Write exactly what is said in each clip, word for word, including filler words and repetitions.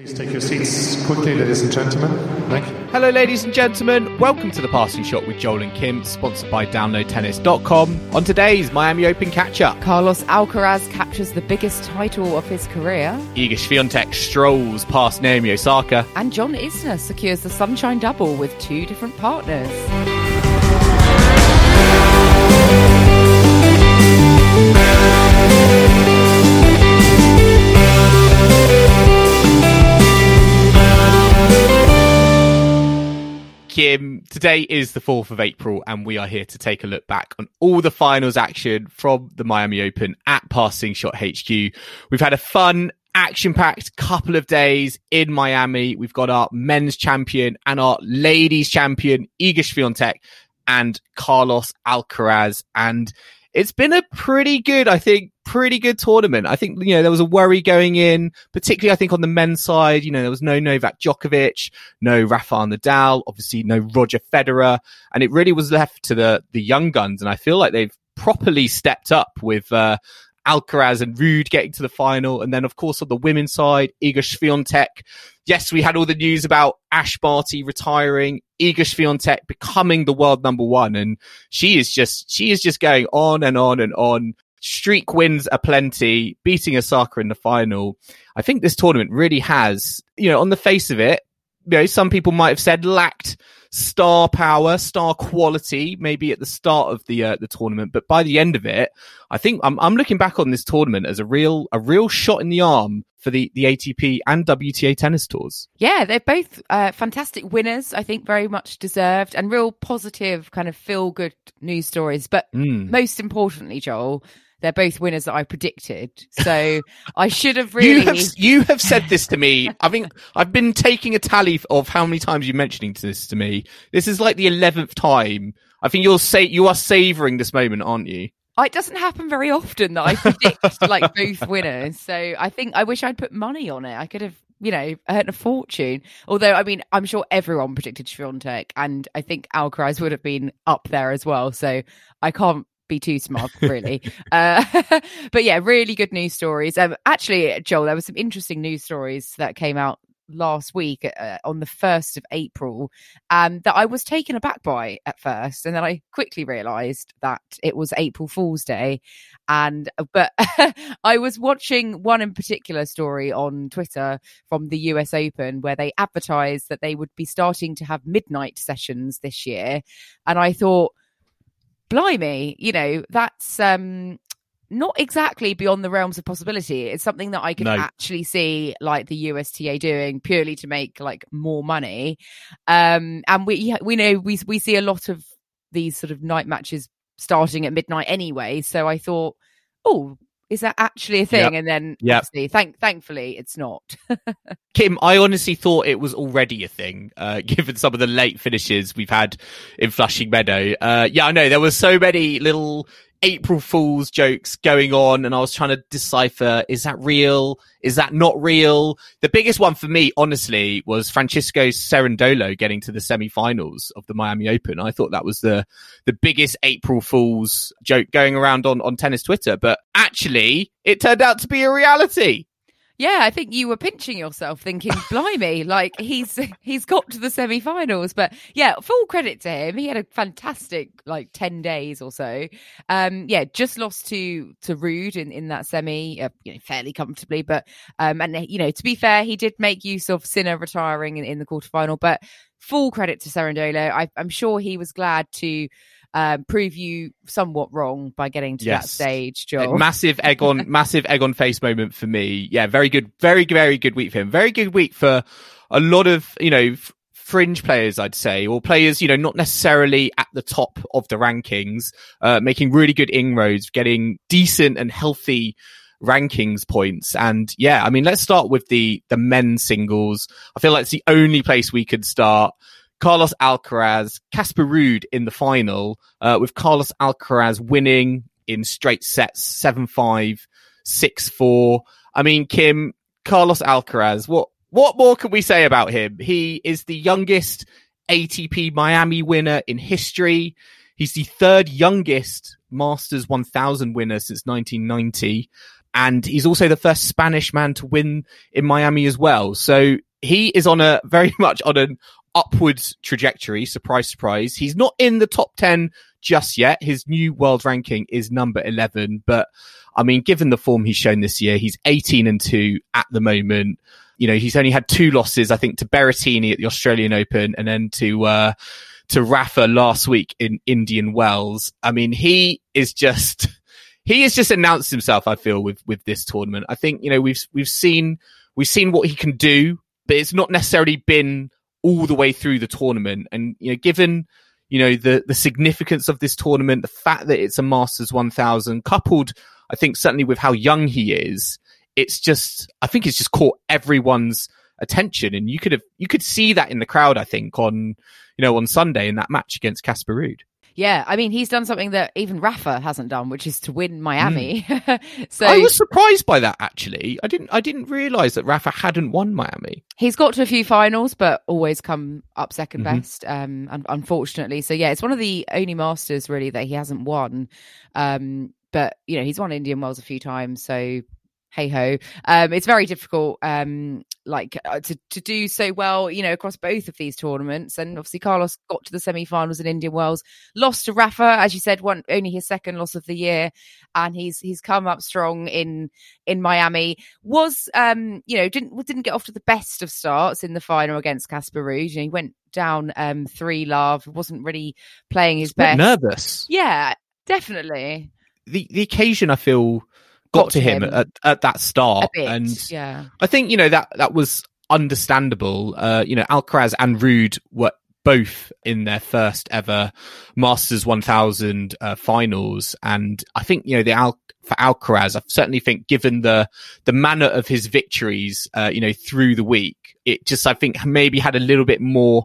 Please take your seats quickly, ladies and gentlemen. Thank you. Hello, ladies and gentlemen. Welcome to The Passing Shot with Joel and Kim, sponsored by download tennis dot com. On today's Miami Open catch-up, Carlos Alcaraz captures the biggest title of his career. Iga Swiatek strolls past Naomi Osaka. And John Isner secures the Sunshine Double with two different partners. Kim, today is the fourth of April and we are here to take a look back on all the finals action from the Miami Open at Passing Shot H Q. We've had a fun, action-packed couple of days in Miami. We've got our men's champion and our ladies champion, Iga Swiatek and Carlos Alcaraz. And it's been a pretty good, I think, pretty good tournament. I think, you know, there was a worry going in, particularly I think on the men's side. You know, there was no Novak Djokovic, no Rafael Nadal, obviously no Roger Federer, and it really was left to the the young guns. And I feel like they've properly stepped up with uh, Alcaraz and Ruud getting to the final. And then, of course, on the women's side, Iga Swiatek. Yes, we had all the news about Ash Barty retiring, Iga Swiatek becoming the world number one, and she is just she is just going on and on and on. Streak wins aplenty, beating Osaka in the final. I think this tournament really has, you know, on the face of it, you know, some people might have said lacked star power, star quality, maybe at the start of the uh, the tournament, but by the end of it, I think I'm I'm looking back on this tournament as a real a real shot in the arm for the the A T P and W T A tennis tours. Yeah, they're both uh, fantastic winners. I think very much deserved and real positive kind of feel good news stories. But mm. most importantly, Joel, they're both winners that I predicted. So I should have really... You have, you have said this to me. I think I've been taking a tally of how many times you're mentioning this to me. This is like the eleventh time. I think you're sa- you are savouring this moment, aren't you? It doesn't happen very often that I predict like both winners. So I think I wish I'd put money on it. I could have, you know, earned a fortune. Although, I mean, I'm sure everyone predicted Swiatek, and I think Alcaraz would have been up there as well. So I can't be too smart, really. uh, but yeah, really good news stories. Um, actually, Joel, there were some interesting news stories that came out last week uh, on the first of April um, that I was taken aback by at first. And then I quickly realised that it was April Fool's Day. And but I was watching one in particular story on Twitter from the U S Open where they advertised that they would be starting to have midnight sessions this year. And I thought, blimey, you know, that's um, not exactly beyond the realms of possibility. It's something that I could no. actually see like the U S T A doing purely to make like more money. Um, and we we know we we see a lot of these sort of night matches starting at midnight anyway. So I thought, oh, is that actually a thing? Yep. And then yep. obviously, thank, thankfully, it's not. Kim, I honestly thought it was already a thing, uh, given some of the late finishes we've had in Flushing Meadow. Uh, yeah, I know there were so many little April Fool's jokes going on, and I was trying to decipher, is that real? Is that not real? The biggest one for me, honestly, was Francisco Cerundolo getting to the semi-finals of the Miami Open. I thought that was the the biggest April Fool's joke going around on, on tennis Twitter, but actually, it turned out to be a reality. Yeah, I think you were pinching yourself thinking, blimey, like he's he's got to the semi-finals. But yeah, full credit to him. He had a fantastic like ten days or so. Um, yeah, just lost to to Ruud in, in that semi, uh, you know, fairly comfortably. But um, and, you know, to be fair, he did make use of Sinner retiring in, in the quarterfinal. But full credit to Cerundolo. I, I'm sure he was glad to Um, prove you somewhat wrong by getting to yes. that stage, Joel. A massive egg on, massive egg on face moment for me. Yeah, very good, very, very good week for him. Very good week for a lot of, you know, f- fringe players, I'd say, or players, you know, not necessarily at the top of the rankings, uh, making really good inroads, getting decent and healthy rankings points. And yeah, I mean, let's start with the the men's singles. I feel like it's the only place we could start. Carlos Alcaraz, Casper Ruud in the final, uh, with Carlos Alcaraz winning in straight sets, seven five, six four. I mean, Kim, Carlos Alcaraz, what what more can we say about him? He is the youngest A T P Miami winner in history. He's the third youngest Masters one thousand winner since nineteen ninety. And he's also the first Spanish man to win in Miami as well. So he is on a very much on an upward trajectory. Surprise, surprise. He's not in the top ten just yet. His new world ranking is number eleven. But I mean, given the form he's shown this year, he's eighteen and two at the moment. You know, he's only had two losses, I think, to Berrettini at the Australian Open and then to uh, to Rafa last week in Indian Wells. I mean, he is just he has just announced himself, I feel, with with this tournament. I think, you know, we've we've seen we've seen what he can do, but it's not necessarily been all the way through the tournament. And, you know, given, you know, the the significance of this tournament, the fact that it's a Masters one thousand, coupled, I think, certainly with how young he is, it's just, I think it's just caught everyone's attention, and you could have, you could see that in the crowd, I think, on, you know, on Sunday in that match against Casper Ruud. Yeah, I mean, he's done something that even Rafa hasn't done, which is to win Miami. Mm. So I was surprised by that, actually. I didn't I didn't realise that Rafa hadn't won Miami. He's got to a few finals, but always come up second mm-hmm. best, um, un- unfortunately. So yeah, it's one of the only Masters, really, that he hasn't won. Um, but, you know, he's won Indian Wells a few times, so hey ho. Um, it's very difficult, um, like uh, to, to do so well, you know, across both of these tournaments. And obviously, Carlos got to the semi-finals in Indian Wells, lost to Rafa, as you said, one only his second loss of the year, and he's he's come up strong in in Miami. Was um, you know, didn't didn't get off to the best of starts in the final against Casper Ruud. You know, he went down um three love, wasn't really playing his best. Nervous, yeah, definitely. The the occasion, I feel, Got, got to him, him. At, at that start. Bit, and yeah. I think, you know, that, that was understandable. Uh, you know, Alcaraz and Ruud were both in their first ever Masters one thousand uh, finals. And I think, you know, the Al- for Alcaraz, I certainly think, given the, the manner of his victories, uh, you know, through the week, it just, I think, maybe had a little bit more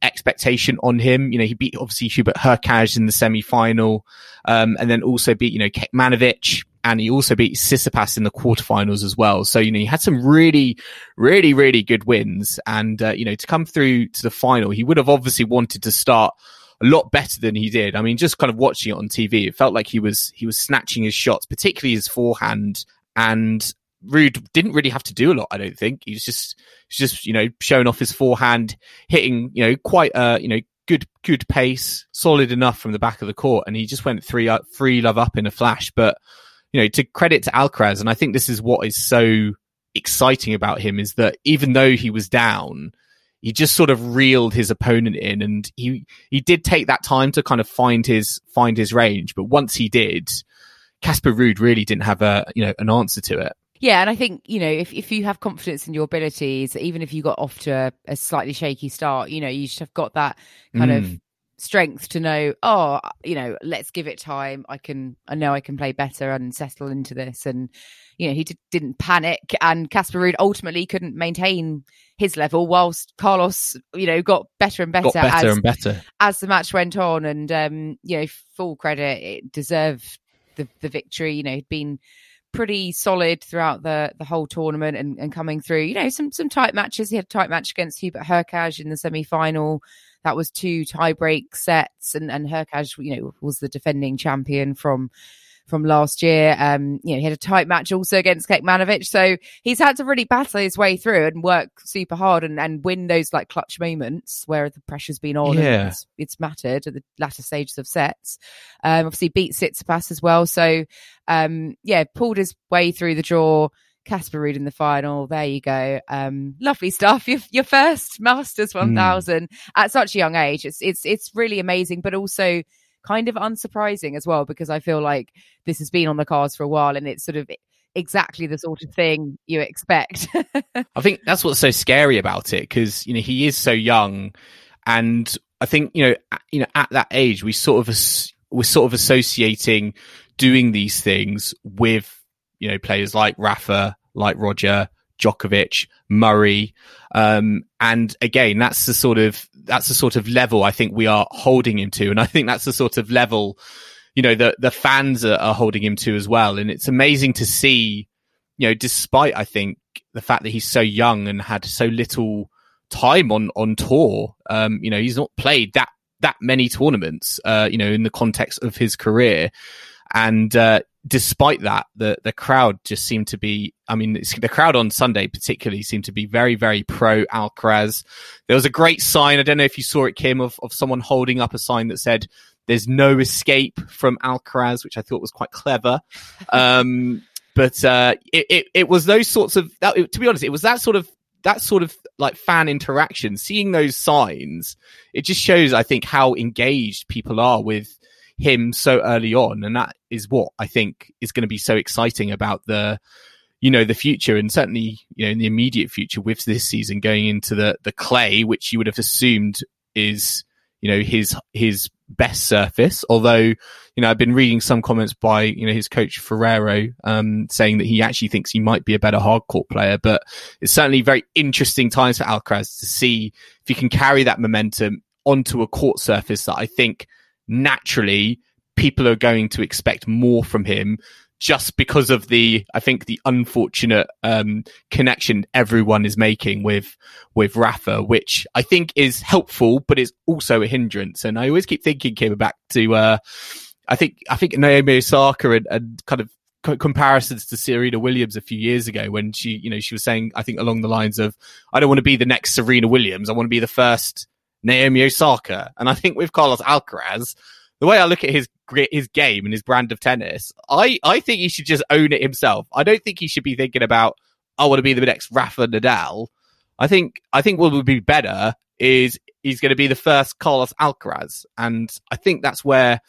expectation on him. You know, he beat, obviously, Hubert Hurkacz in the semi-final, um, and then also beat, you know, Kecmanovic. And he also beat Tsitsipas in the quarterfinals as well. So, you know, he had some really, really, really good wins. And, uh, you know, to come through to the final, he would have obviously wanted to start a lot better than he did. I mean, just kind of watching it on T V, it felt like he was, he was snatching his shots, particularly his forehand. And Ruud didn't really have to do a lot, I don't think. He was just, just, you know, showing off his forehand, hitting, you know, quite, uh, you know, good, good pace, solid enough from the back of the court. And he just went three up, three love up in a flash. But, you know, to credit to Alcaraz, and I think this is what is so exciting about him, is that even though he was down, he just sort of reeled his opponent in, and he he did take that time to kind of find his find his range. But once he did, Casper Ruud really didn't have a you know an answer to it. Yeah, and I think, you know, if, if you have confidence in your abilities, even if you got off to a, a slightly shaky start, you know, you should have got that kind mm. of strength to know, oh, you know, let's give it time. I can, I know I can play better and settle into this. And, you know, he did, didn't panic. And Casper Ruud ultimately couldn't maintain his level, whilst Carlos, you know, got better and better, got better as, and better as the match went on. And, um, you know, full credit, it deserved the, the victory. You know, he'd been pretty solid throughout the the whole tournament, and, and coming through, you know, some, some tight matches. He had a tight match against Hubert Hurkacz in the semi-final. That was two tie-break sets, and, and Hurkacz, you know, was the defending champion from from last year. Um, you know, he had a tight match also against Kecmanovic. So he's had to really battle his way through and work super hard, and, and win those like clutch moments where the pressure's been on, yeah. and it's, it's mattered at the latter stages of sets. Um, obviously beat Tsitsipas as well. So, um, yeah, pulled his way through the draw. Casper Ruud in the final. There you go. Um, lovely stuff. Your, your first Masters one thousand mm. at such a young age. It's it's it's really amazing, but also kind of unsurprising as well, because I feel like this has been on the cards for a while, and it's sort of exactly the sort of thing you expect. I think that's what's so scary about it, because, you know, he is so young, and I think, you know, at, you know, at that age, we sort of we're sort of associating doing these things with, you know, players like Rafa, like Roger, Djokovic, Murray. Um, and again, that's the sort of, that's the sort of level I think we are holding him to. And I think that's the sort of level, you know, the, the fans are, are holding him to as well. And it's amazing to see, you know, despite, I think, the fact that he's so young and had so little time on, on tour, um, you know, he's not played that, that many tournaments, uh, you know, in the context of his career. And, uh, despite that, the, the crowd just seemed to be, I mean, it's, the crowd on Sunday particularly seemed to be very, very pro Alcaraz. There was a great sign. I don't know if you saw it, Kim, of, of someone holding up a sign that said, "There's no escape from Alcaraz," which I thought was quite clever. Um, but, uh, it, it, it was those sorts of, that, to be honest, it was that sort of, that sort of like fan interaction, seeing those signs. It just shows, I think, how engaged people are with him so early on, and that is what I think is going to be so exciting about the, you know, the future, and certainly, you know, in the immediate future with this season going into the the clay, which you would have assumed is, you know, his his best surface. Although, you know, I've been reading some comments by, you know, his coach Ferrero, um, saying that he actually thinks he might be a better hardcourt player. But it's certainly very interesting times for Alcaraz to see if he can carry that momentum onto a court surface that I think naturally people are going to expect more from him, just because of the, I think, the unfortunate um, connection everyone is making with with Rafa, which I think is helpful, but is also a hindrance. And I always keep thinking, Kim, back to uh, I think I think Naomi Osaka and, and kind of co- comparisons to Serena Williams a few years ago, when she, you know, she was saying, I think along the lines of, "I don't want to be the next Serena Williams. I want to be the first Naomi Osaka." And I think with Carlos Alcaraz, the way I look at his his game and his brand of tennis, I, I think he should just own it himself. I don't think he should be thinking about, "I want to be the next Rafa Nadal." I think I think what would be better is he's going to be the first Carlos Alcaraz, and I think that's where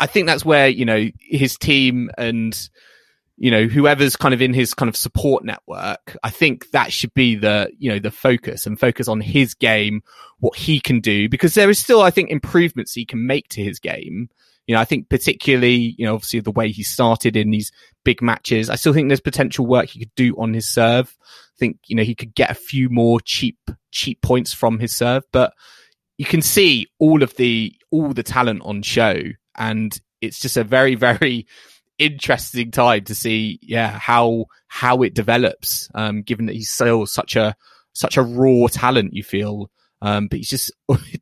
I think that's where you know his team and you know whoever's kind of in his kind of support network. I think that should be the you know the focus and focus on his game, what he can do, because there is still, I think, improvements he can make to his game. You know, I think particularly, you know, obviously the way he started in these big matches, I still think there's potential work he could do on his serve. I think, you know, he could get a few more cheap, cheap points from his serve, but you can see all of the, all the talent on show. And it's just a very, very interesting time to see, yeah, how, how it develops, um, given that he's still such a, such a raw talent, you feel. Um, but he's just,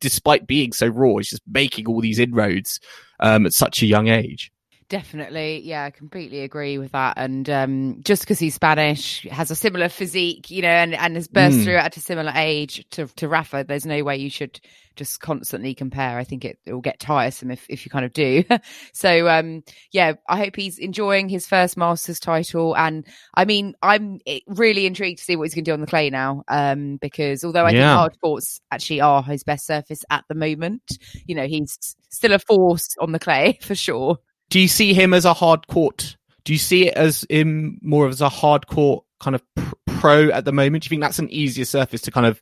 despite being so raw, he's just making all these inroads um, at such a young age. Definitely. Yeah, I completely agree with that. And um, just because he's Spanish, has a similar physique, you know, and, and has burst mm. through at a similar age to, to Rafa, there's no way you should just constantly compare. I think it, it will get tiresome if, if you kind of do. So, um, yeah, I hope he's enjoying his first Masters title. And I mean, I'm really intrigued to see what he's going to do on the clay now, um, because although I yeah. think hard courts actually are his best surface at the moment, you know, he's still a force on the clay for sure. Do you see him as a hard court? Do you see it as him more as a hard court kind of pro at the moment? Do you think that's an easier surface to kind of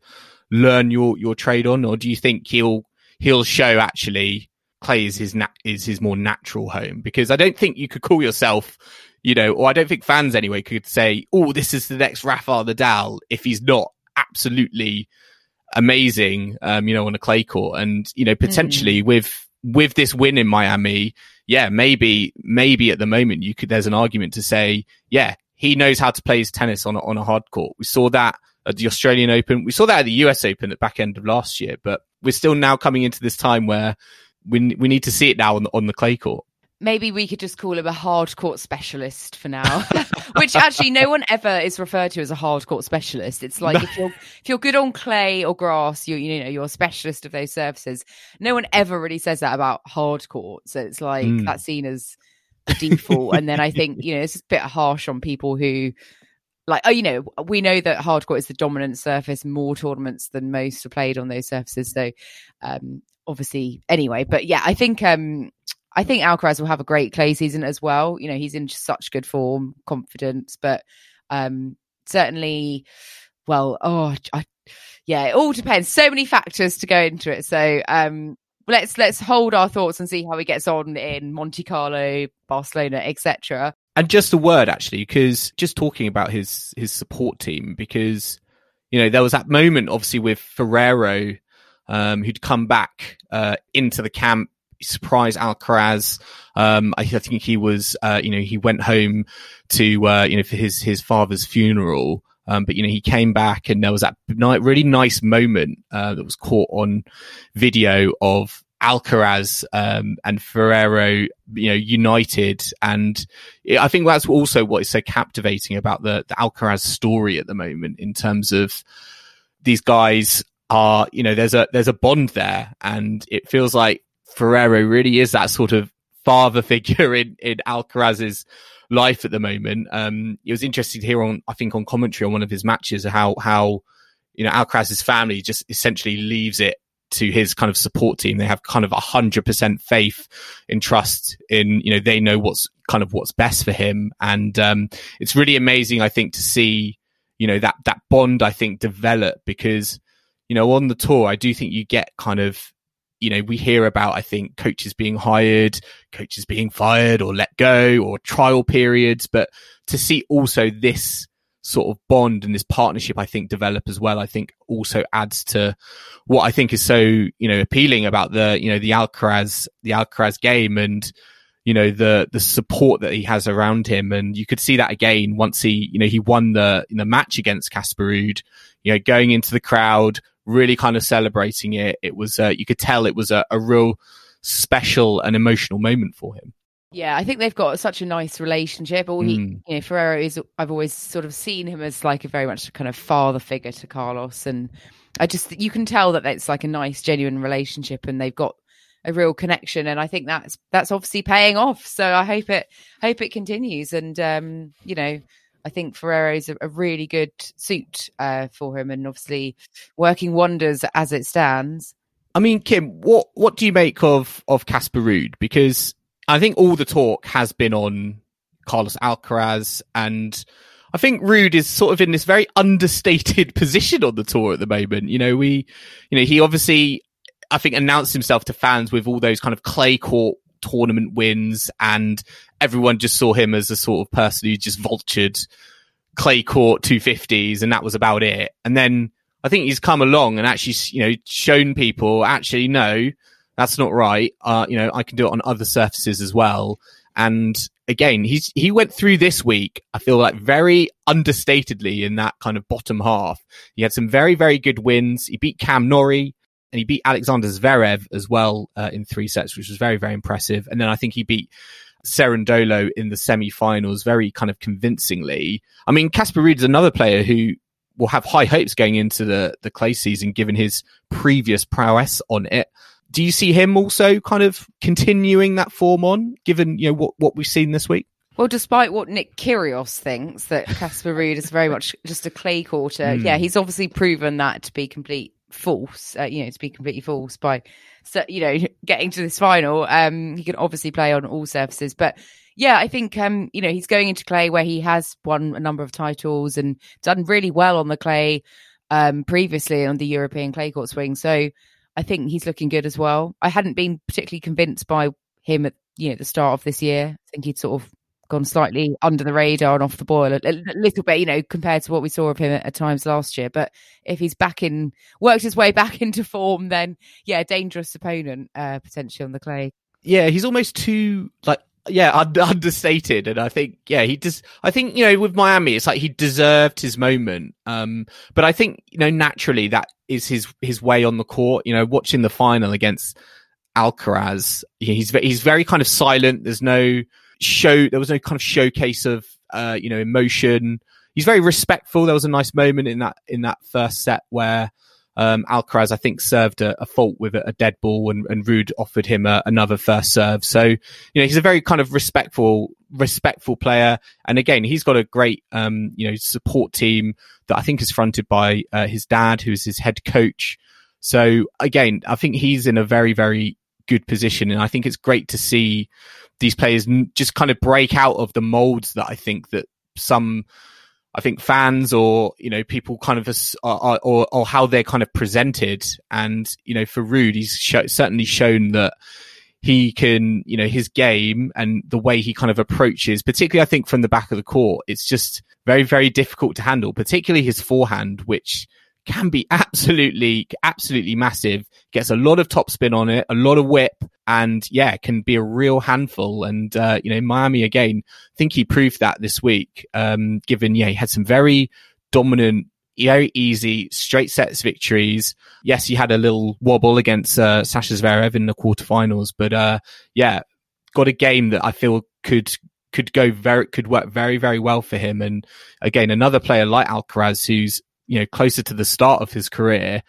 learn your, your trade on, or do you think he'll he'll show actually clay is his na- is his more natural home? Because I don't think you could call yourself, you know, or I don't think fans anyway could say, "Oh, this is the next Rafael Nadal," if he's not absolutely amazing, um, you know, on a clay court, and you know, potentially mm. with with this win in Miami. Yeah, maybe, maybe at the moment you could. There's an argument to say, yeah, he knows how to play his tennis on a, on a hard court. We saw that at the Australian Open. We saw that at the U S Open at the back end of last year. But we're still now coming into this time where we we need to see it now on the, on the clay court. Maybe we could just call him a hard court specialist for now, which actually no one ever is referred to as a hard court specialist. It's like if you're if you're good on clay or grass, you you know you're a specialist of those surfaces. No one ever really says that about hard court, so it's like mm. that's seen as the default. And then I think you know it's a bit harsh on people who like oh you know we know that hard court is the dominant surface. More tournaments than most are played on those surfaces. So um, obviously anyway, but yeah, I think. Um, I think Alcaraz will have a great clay season as well. You know, he's in such good form, confidence, but um, certainly, well, oh, I, yeah, it all depends. So many factors to go into it. So um, let's let's hold our thoughts and see how he gets on in Monte Carlo, Barcelona, et cetera. And just a word, actually, because just talking about his his support team, because, you know, there was that moment, obviously, with Ferrero, um, who'd come back uh, into the camp, surprised Alcaraz. Um, I, I think he was, uh, you know, he went home to, uh, you know, for his, his father's funeral. Um, but, you know, he came back and there was that ni- really nice moment uh, that was caught on video of Alcaraz um, and Ferrero, you know, united. And I think that's also what is so captivating about the, the Alcaraz story at the moment, in terms of these guys are, you know, there's a there's a bond there, and it feels like Ferrero really is that sort of father figure in, in Alcaraz's life at the moment. Um, it was interesting to hear on, I think, on commentary on one of his matches, how how you know Alcaraz's family just essentially leaves it to his kind of support team. They have kind of a hundred percent faith and trust in, you know, they know what's kind of what's best for him. And um, it's really amazing, I think, to see, you know, that, that bond, I think, develop, because, you know, on the tour, I do think you get kind of, you know, we hear about, I think, coaches being hired, coaches being fired or let go, or trial periods, but to see also this sort of bond and this partnership, I think, develop as well, I think also adds to what I think is so, you know, appealing about the, you know, the Alcaraz, the Alcaraz game, and, you know, the, the support that he has around him. And you could see that again, once he, you know, he won the, in the match against Casper Ruud, you know, going into the crowd, really kind of celebrating it. It was, uh, you could tell it was a, a real special and emotional moment for him. Yeah, I think they've got such a nice relationship. All he, mm. you know, Ferrero is, I've always sort of seen him as like a very much kind of father figure to Carlos. And I just, you can tell that it's like a nice, genuine relationship, and they've got a real connection. And I think that's, that's obviously paying off. So I hope it, hope it continues. And, um, you know, I think Ferrero is a, a really good suit uh, for him, and obviously working wonders as it stands. I mean, Kim, what, what do you make of, of Casper Ruud? Because I think all the talk has been on Carlos Alcaraz, and I think Ruud is sort of in this very understated position on the tour at the moment. You know, we, you know, he obviously, I think, announced himself to fans with all those kind of clay court tournament wins, and everyone just saw him as a sort of person who just vultured clay court two fifties, and that was about it. And then I think he's come along and actually, you know, shown people, actually, no, that's not right. Uh, you know, I can do it on other surfaces as well. And again, he's, he went through this week, I feel like, very understatedly in that kind of bottom half. He had some very, very good wins. He beat Cam Norrie, and he beat Alexander Zverev as well uh, in three sets, which was very, very impressive. And then I think he beat Cerundolo in the semi-finals very kind of convincingly. I mean, Casper Ruud is another player who will have high hopes going into the, the clay season, given his previous prowess on it. Do you see him also kind of continuing that form on, given, you know, what, what we've seen this week? Well, despite what Nick Kyrgios thinks, that Casper Ruud is very much just a clay quarter. Mm. Yeah, he's obviously proven that to be complete false, uh, you know, to be completely false by, so, you know, getting to this final. Um, he can obviously play on all surfaces. But yeah, I think, um, you know, he's going into clay where he has won a number of titles and done really well on the clay um, previously on the European clay court swing. So I think he's looking good as well. I hadn't been particularly convinced by him at, you know, the start of this year. I think he'd sort of gone slightly under the radar and off the boil a, a little bit, you know, compared to what we saw of him at, at times last year. But if he's back in, worked his way back into form, then yeah, dangerous opponent uh, potentially on the clay. Yeah, he's almost too like yeah un- understated, and I think yeah he does. I think you know with Miami, it's like he deserved his moment. Um, but I think you know naturally that is his his way on the court. You know, watching the final against Alcaraz, he's he's very kind of silent. There's no show. There was no kind of showcase of uh, you know emotion. He's very respectful. There was a nice moment in that in that first set where um, Alcaraz, I think, served a, a fault with a, a dead ball, and, and Ruud offered him a, another first serve. So you know he's a very kind of respectful respectful player. And again, he's got a great um, you know support team that I think is fronted by uh, his dad, who is his head coach. So again, I think he's in a very, very good position. And I think it's great to see these players just kind of break out of the molds that I think that some, I think fans or, you know, people kind of, are, are, or, or how they're kind of presented. And, you know, for Ruud, he's sh- certainly shown that he can, you know, his game and the way he kind of approaches, particularly I think from the back of the court, it's just very, very difficult to handle, particularly his forehand, which can be absolutely, absolutely massive. Gets a lot of topspin on it, a lot of whip, and yeah, can be a real handful. And, uh, you know, Miami again, I think he proved that this week, um, given, yeah, he had some very dominant, very easy straight sets victories. Yes, he had a little wobble against uh, Sasha Zverev in the quarterfinals, but uh, yeah, got a game that I feel could could go very could work very very well for him. And again, another player like Alcaraz, who's, you know, closer to the start of his career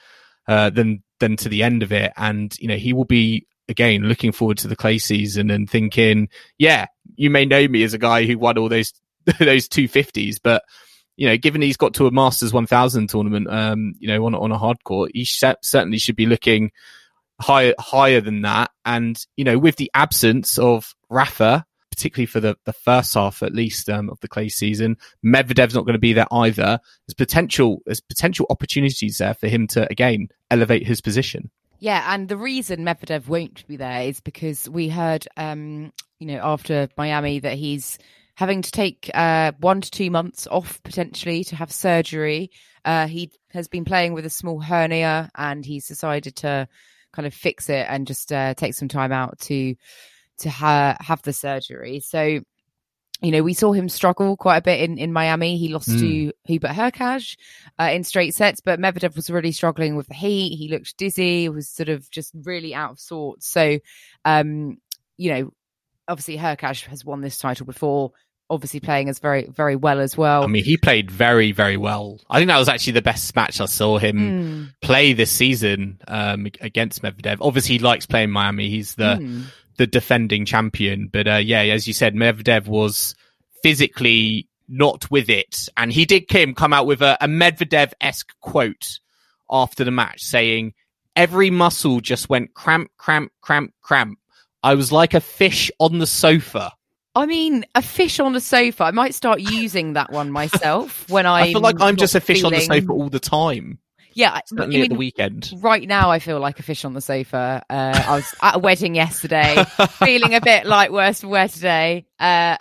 uh, than than to the end of it, and you know he will be again looking forward to the clay season and thinking, yeah, you may know me as a guy who won all those those two fifties, but you know, given he's got to a Masters one thousand tournament, um, you know, on on a hard court, he sh- certainly should be looking higher higher than that. And you know, with the absence of Rafa, particularly for the the first half at least um, of the clay season, Medvedev's not going to be there either. There's potential there's potential opportunities there for him to again elevate his position. Yeah, and the reason Medvedev won't be there is because we heard, um, you know, after Miami that he's having to take uh, one to two months off potentially to have surgery. Uh, he has been playing with a small hernia and he's decided to kind of fix it and just uh, take some time out to to ha- have the surgery. So, you know, we saw him struggle quite a bit in, in Miami. He lost mm. to Hubert Hurkacz uh, in straight sets, but Medvedev was really struggling with the heat. He looked dizzy, was sort of just really out of sorts. So, um, you know, obviously Hurkacz has won this title before, obviously playing as very, very well as well. I mean, he played very, very well. I think that was actually the best match I saw him mm. play this season um, against Medvedev. Obviously, he likes playing Miami. He's the mm. the defending champion. But uh, yeah, as you said, Medvedev was physically not with it. And he did Kim come out with a, a Medvedev-esque quote after the match saying, "Every muscle just went cramp, cramp, cramp, cramp. I was like a fish on the sofa." I mean, a fish on the sofa. I might start using that one myself when I. I feel like I'm just a fish feeling... on the sofa all the time. Yeah, certainly I mean, at the weekend. Right now, I feel like a fish on the sofa. Uh, I was at a wedding yesterday, feeling a bit like worse for wear today. Uh,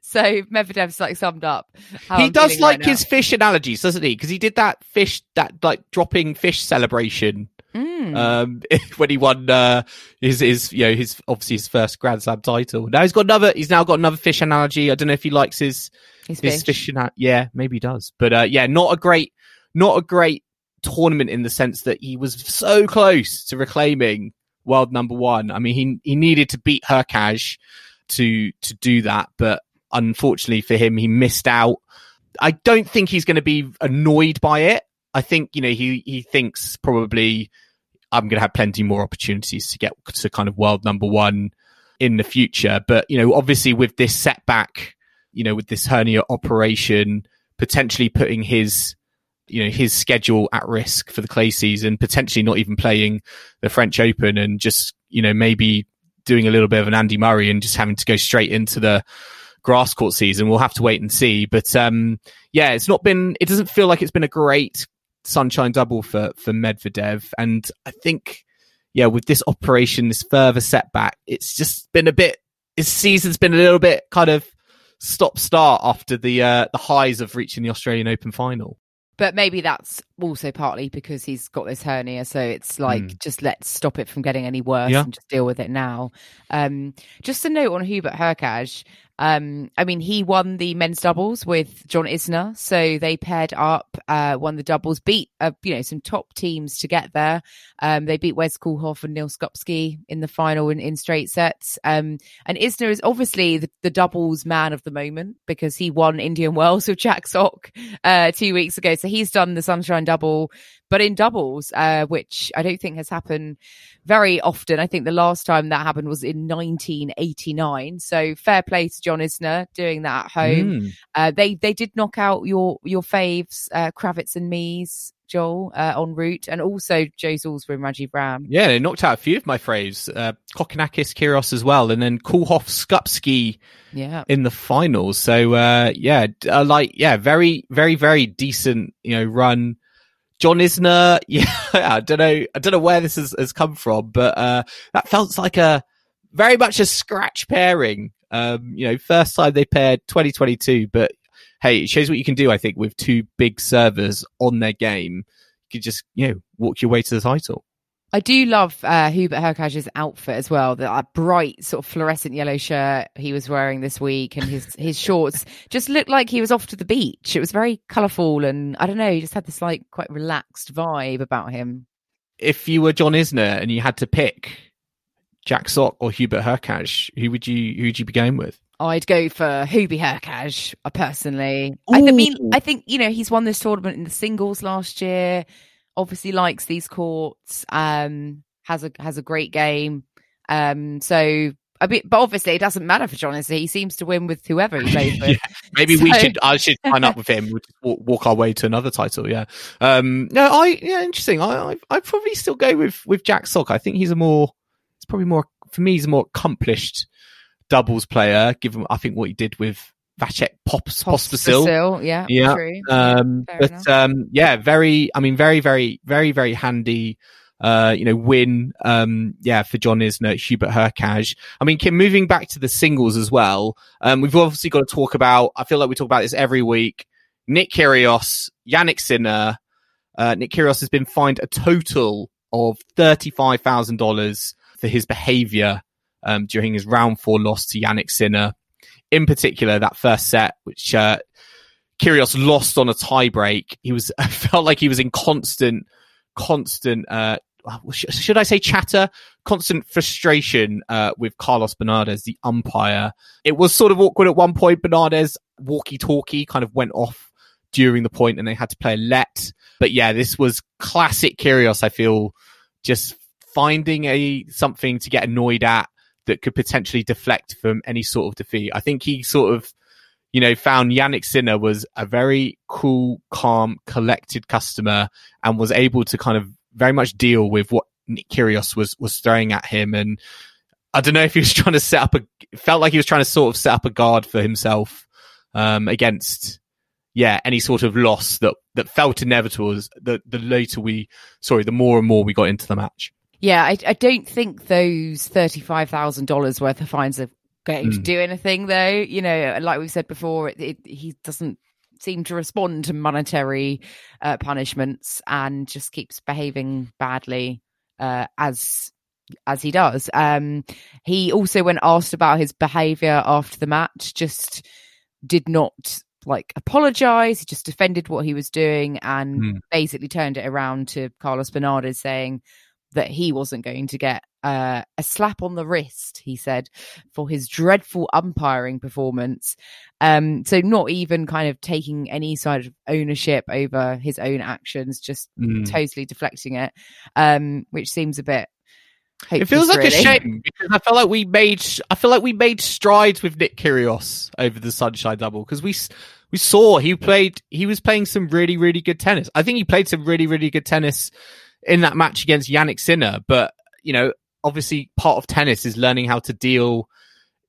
so Medvedev's like summed up. How he I'm does like right his now. Fish analogies, doesn't he? Because he did that fish, that like dropping fish celebration. Mm. Um, when he won uh, his, his, you know, his obviously his first Grand Slam title. Now he's got another. He's now got another fish analogy. I don't know if he likes his his, his fish. fish. Yeah, maybe he does. But uh, yeah, not a great, not a great tournament in the sense that he was so close to reclaiming world number one. I mean, he he needed to beat Hurkacz to to do that, but unfortunately for him, he missed out. I don't think he's going to be annoyed by it. I think you know he he thinks probably, I'm going to have plenty more opportunities to get to kind of world number one in the future. But, you know, obviously with this setback, you know, with this hernia operation, potentially putting his, you know, his schedule at risk for the clay season, potentially not even playing the French Open and just, you know, maybe doing a little bit of an Andy Murray and just having to go straight into the grass court season. We'll have to wait and see. But um, yeah, it's not been, it doesn't feel like it's been a great sunshine double for for Medvedev, and I think yeah with this operation, this further setback, it's just been a bit his season's been a little bit kind of stop start after the uh the highs of reaching the Australian Open final. But maybe that's also partly because he's got this hernia, so it's like mm. just let's stop it from getting any worse yeah. and just deal with it now. Um just a note on Hubert Hurkacz. Um, I mean, he won the men's doubles with John Isner, so they paired up, uh, won the doubles, beat uh, you know some top teams to get there. Um, they beat Wes Koolhof and Neil Skupski in the final in, in straight sets. Um, and Isner is obviously the, the doubles man of the moment because he won Indian Wells with Jack Sock uh, two weeks ago, so he's done the Sunshine Double. But in doubles, uh, which I don't think has happened very often. I think the last time that happened was in nineteen eighty-nine. So fair play to John Isner doing that at home. Mm. Uh, they they did knock out your your faves, uh, Kravitz and Mies, Joel, uh, en route, and also Joe Salisbury and Raji Brown. Yeah, they knocked out a few of my faves, uh, Kokonakis, Kyrgios as well, and then Koolhof, Skupski yeah. in the finals. So uh, yeah, uh, like yeah, very very very decent you know run. John Isner, yeah, I don't know, I don't know where this has, has come from, but uh, that felt like a very much a scratch pairing. Um, you know, first time they paired twenty twenty-two, but hey, it shows what you can do, I think, with two big servers on their game. You could just, you know, walk your way to the title. I do love uh, Hubert Hurkacz's outfit as well. The uh, bright sort of fluorescent yellow shirt he was wearing this week, and his, his shorts just looked like he was off to the beach. It was very colourful, and I don't know, he just had this like quite relaxed vibe about him. If you were John Isner and you had to pick Jack Sock or Hubert Hurkacz, who would you who would you be going with? I'd go for Hubie Hurkacz, personally. I, th- I mean, I think, you know, he's won this tournament in the singles last year. Obviously likes these courts, um, has a has a great game. Um, so, a bit, but obviously it doesn't matter for John Isner. He seems to win with whoever he plays with. Yeah, maybe so... we should. I should sign up with him. We'll just walk, walk our way to another title. Yeah. Um, no, I. Yeah, interesting. I, I I'd probably still go with with Jack Sock. I think he's a more. It's probably more for me. He's a more accomplished doubles player. Given I think what he did with Vacek Pops Pospisil, yeah, yeah. True. Um, but enough. um, yeah, very. I mean, very, very, very, very handy. Uh, you know, win. Um, yeah, for John Isner, Hubert Hurkacz. I mean, Kim, moving back to the singles as well. Um, we've obviously got to talk about. I feel like we talk about this every week. Nick Kyrgios, Jannik Sinner. Uh, Nick Kyrgios has been fined a total of thirty-five thousand dollars for his behaviour um, during his round four loss to Jannik Sinner. In particular, that first set, which uh, Kyrgios lost on a tie break. He was I felt like he was in constant, constant, uh, sh- should I say chatter? Constant frustration uh, with Carlos Bernardes, the umpire. It was sort of awkward at one point. Bernardes, walkie-talkie, kind of went off during the point and they had to play a let. But yeah, this was classic Kyrgios, I feel, just finding a something to get annoyed at that could potentially deflect from any sort of defeat. I think he sort of, you know, found Jannik Sinner was a very cool, calm, collected customer and was able to kind of very much deal with what Nick Kyrgios was was throwing at him. And I don't know if he was trying to set up a, felt like he was trying to sort of set up a guard for himself um, against, yeah, any sort of loss that that felt inevitable as the, the later we, sorry, the more and more we got into the match. Yeah, I, I don't think those thirty-five thousand dollars worth of fines are going mm. to do anything, though. You know, like we've said before, it, it, he doesn't seem to respond to monetary uh, punishments and just keeps behaving badly uh, as as he does. Um, he also, when asked about his behaviour after the match, just did not, like, apologise. He just defended what he was doing and mm. basically turned it around to Carlos Bernardes, saying that he wasn't going to get uh, a slap on the wrist, he said, for his dreadful umpiring performance. Um, so not even kind of taking any sort of ownership over his own actions, just mm. totally deflecting it, um, which seems a bit hopeless, it feels like, really. A shame, because I feel like we made I feel like we made strides with Nick Kyrgios over the Sunshine Double, because we we saw he played he was playing some really really good tennis. I think he played some really really good tennis in that match against Jannik Sinner. But, you know, obviously part of tennis is learning how to deal,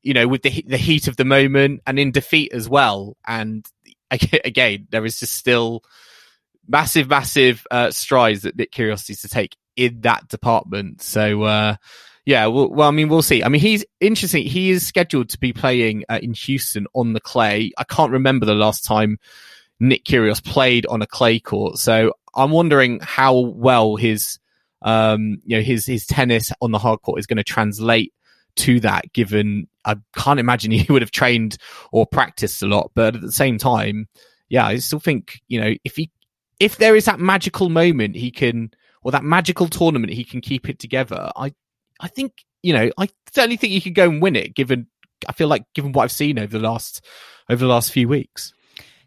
you know, with the the heat of the moment and in defeat as well. And again, there is just still massive, massive uh, strides that Nick Kyrgios needs to take in that department. So, uh, yeah, well, well, I mean, we'll see. I mean, he's interesting. He is scheduled to be playing uh, in Houston on the clay. I can't remember the last time Nick Kyrgios played on a clay court. So I'm wondering how well his, um, you know, his, his tennis on the hard court is going to translate to that, given I can't imagine he would have trained or practiced a lot. But at the same time, yeah, I still think, you know, if he, if there is that magical moment he can, or that magical tournament, he can keep it together. I, I think, you know, I certainly think he could go and win it, given, I feel like given what I've seen over the last, over the last few weeks.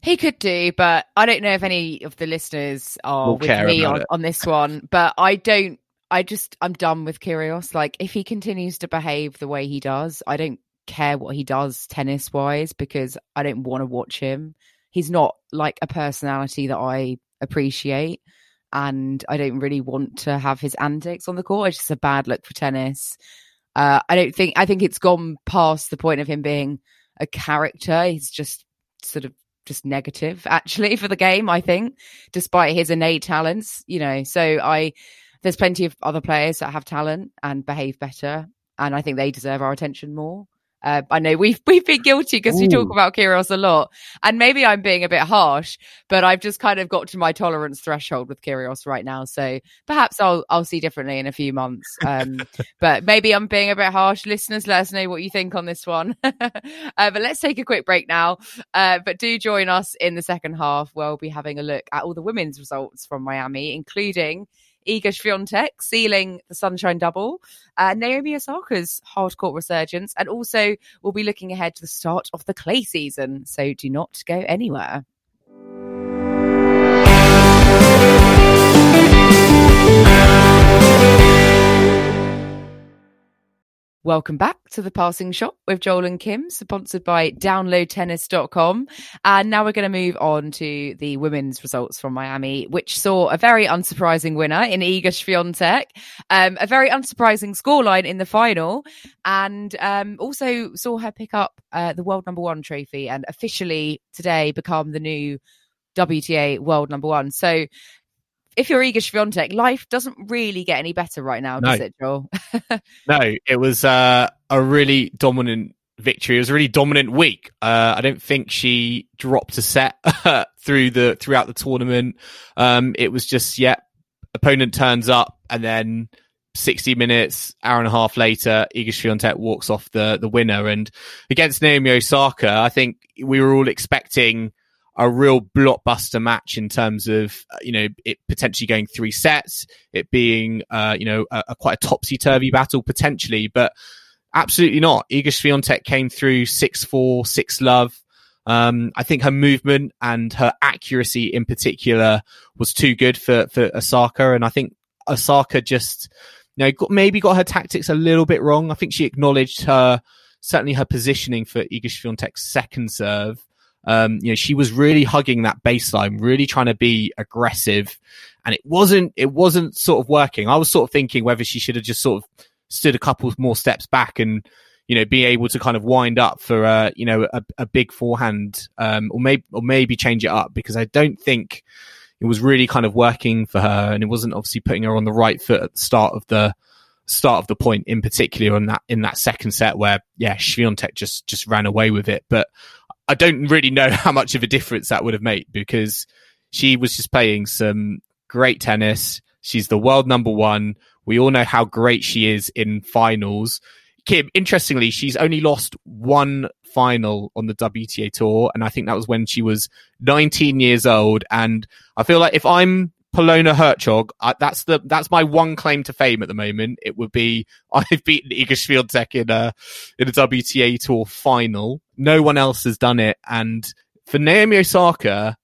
He could do, but I don't know if any of the listeners are we'll with me on, on this one. But I don't, I just, I'm done with Kyrgios. Like, if he continues to behave the way he does, I don't care what he does tennis wise, because I don't want to watch him. He's not like a personality that I appreciate. And I don't really want to have his antics on the court. It's just a bad look for tennis. Uh, I don't think, I think it's gone past the point of him being a character. He's just sort of, just negative actually for the game, I think, despite his innate talents, you know. So I there's plenty of other players that have talent and behave better, and I think they deserve our attention more. Uh, I know we've we've been guilty because we talk about Kyrgios a lot, and maybe I'm being a bit harsh, but I've just kind of got to my tolerance threshold with Kyrgios right now. So perhaps I'll I'll see differently in a few months. Um, but maybe I'm being a bit harsh. Listeners, let us know what you think on this one. uh, but let's take a quick break now. Uh, but do join us in the second half, where we'll be having a look at all the women's results from Miami, including Iga Swiatek sealing the Sunshine Double, uh, Naomi Osaka's hardcourt resurgence, and also we'll be looking ahead to the start of the clay season. So do not go anywhere. Welcome back to The Passing Shot with Joel and Kim, sponsored by download tennis dot com. And now we're going to move on to the women's results from Miami, which saw a very unsurprising winner in Iga Swiatek, um, a very unsurprising scoreline in the final, and um, also saw her pick up uh, the world number one trophy and officially today become the new W T A world number one. So if you're Iga Swiatek, life doesn't really get any better right now, does no. it, Joel? No, it was uh, a really dominant victory. It was a really dominant week. Uh, I don't think she dropped a set through the throughout the tournament. Um, it was just, yeah, opponent turns up, and then sixty minutes, hour and a half later, Iga Swiatek walks off the, the winner. And against Naomi Osaka, I think we were all expecting a real blockbuster match in terms of, you know, it potentially going three sets, it being, uh, you know, a, a quite a topsy-turvy battle potentially, but absolutely not. Iga Swiatek came through six four, six love. Um, I think her movement and her accuracy in particular was too good for, for Osaka. And I think Osaka just, you know, got, maybe got her tactics a little bit wrong. I think she acknowledged her, certainly her positioning for Iga Swiatek's second serve. Um, you know, she was really hugging that baseline, really trying to be aggressive, and it wasn't, it wasn't sort of working. I was sort of thinking whether she should have just sort of stood a couple more steps back and, you know, be able to kind of wind up for, uh, you know, a, a big forehand, um, or maybe, or maybe change it up, because I don't think it was really kind of working for her, and it wasn't obviously putting her on the right foot at the start of the, start of the point in particular on that, in that second set where, yeah, Swiatek just, just ran away with it. But I don't really know how much of a difference that would have made, because she was just playing some great tennis. She's the world number one. We all know how great she is in finals. Kim, interestingly, she's only lost one final on the W T A tour, and I think that was when she was nineteen years old. And I feel like if I'm Polona Hertzog, I, that's the that's my one claim to fame at the moment. It would be I've beaten Iga Swiatek in a in a W T A Tour final. No one else has done it. And for Naomi Osaka,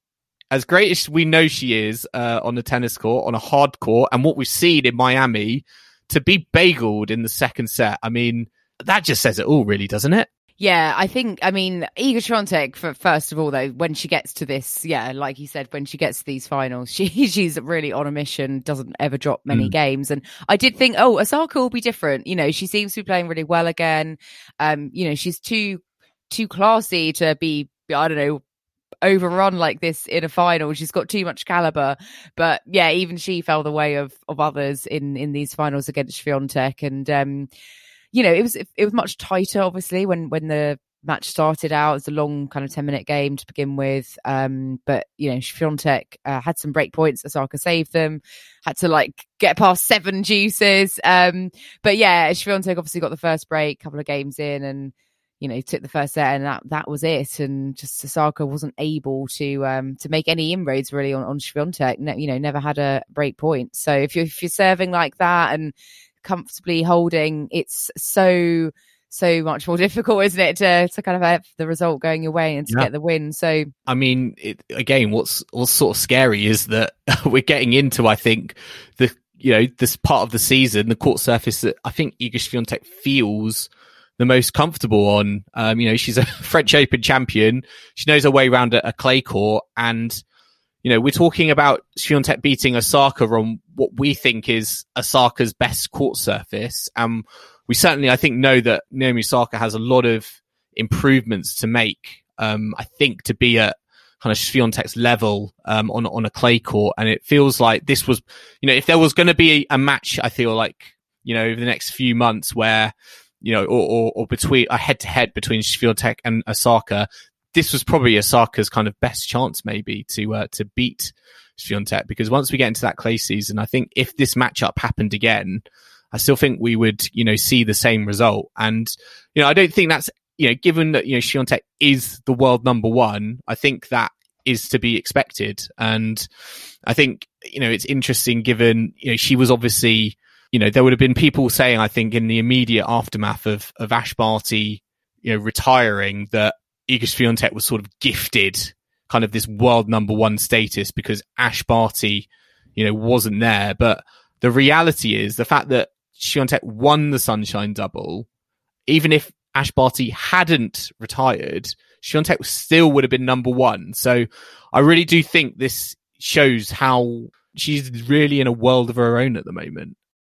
as great as we know she is uh, on the tennis court, on a hard court, and what we've seen in Miami, to be bageled in the second set, I mean, that just says it all, really, doesn't it? Yeah, I think, I mean, Iga Swiatek, for, first of all, though, when she gets to this, yeah, like you said, when she gets to these finals, she she's really on a mission, doesn't ever drop many mm. games. And I did think, oh, Osaka will be different. You know, she seems to be playing really well again. Um, you know, she's too, too classy to be, I don't know, overrun like this in a final. She's got too much caliber. But yeah, even she fell the way of, of others in, in these finals against Swiatek. And, um, you know, it was it was much tighter, obviously, when, when the match started out. It was a long kind of ten-minute game to begin with. Um, but, you know, Swiatek uh, had some break points. Osaka saved them. Had to, like, get past seven deuces. Um, but, yeah, Swiatek obviously got the first break, couple of games in, and, you know, took the first set, and that, that was it. And just Osaka wasn't able to um, to make any inroads, really, on, on Swiatek. Ne- you know, never had a break point. So if you're, if you're serving like that and comfortably holding, it's so so much more difficult, isn't it, to, to kind of have the result going your way and to yeah. get the win. So I mean, it, again, what's what's sort of scary is that we're getting into, I think, the you know this part of the season, the court surface that I think Iga Swiatek feels the most comfortable on. Um, you know, she's a French Open champion. She knows her way around a, a clay court, and you know, we're talking about Swiatek beating Osaka on what we think is Osaka's best court surface. Um, we certainly, I think, know that Naomi Osaka has a lot of improvements to make, um, I think, to be at kind of Swiatek's level um, on, on a clay court. And it feels like this was, you know, if there was going to be a match, I feel like, you know, over the next few months where you know, or, or, or between a head to head between Swiatek and Osaka, this was probably Osaka's kind of best chance maybe to uh, to beat Swiatek, because once we get into that clay season, I think if this matchup happened again, I still think we would, you know, see the same result. And, you know, I don't think that's, you know, given that, you know, Swiatek is the world number one, I think that is to be expected. And I think, you know, it's interesting given, you know, she was obviously, you know, there would have been people saying, I think, in the immediate aftermath of, of Ash Barty, you know, retiring, that Iga Swiatek was sort of gifted kind of this world number one status because Ash Barty, you know, wasn't there. But the reality is the fact that Swiatek won the Sunshine Double, even if Ash Barty hadn't retired, Swiatek still would have been number one. So I really do think this shows how she's really in a world of her own at the moment.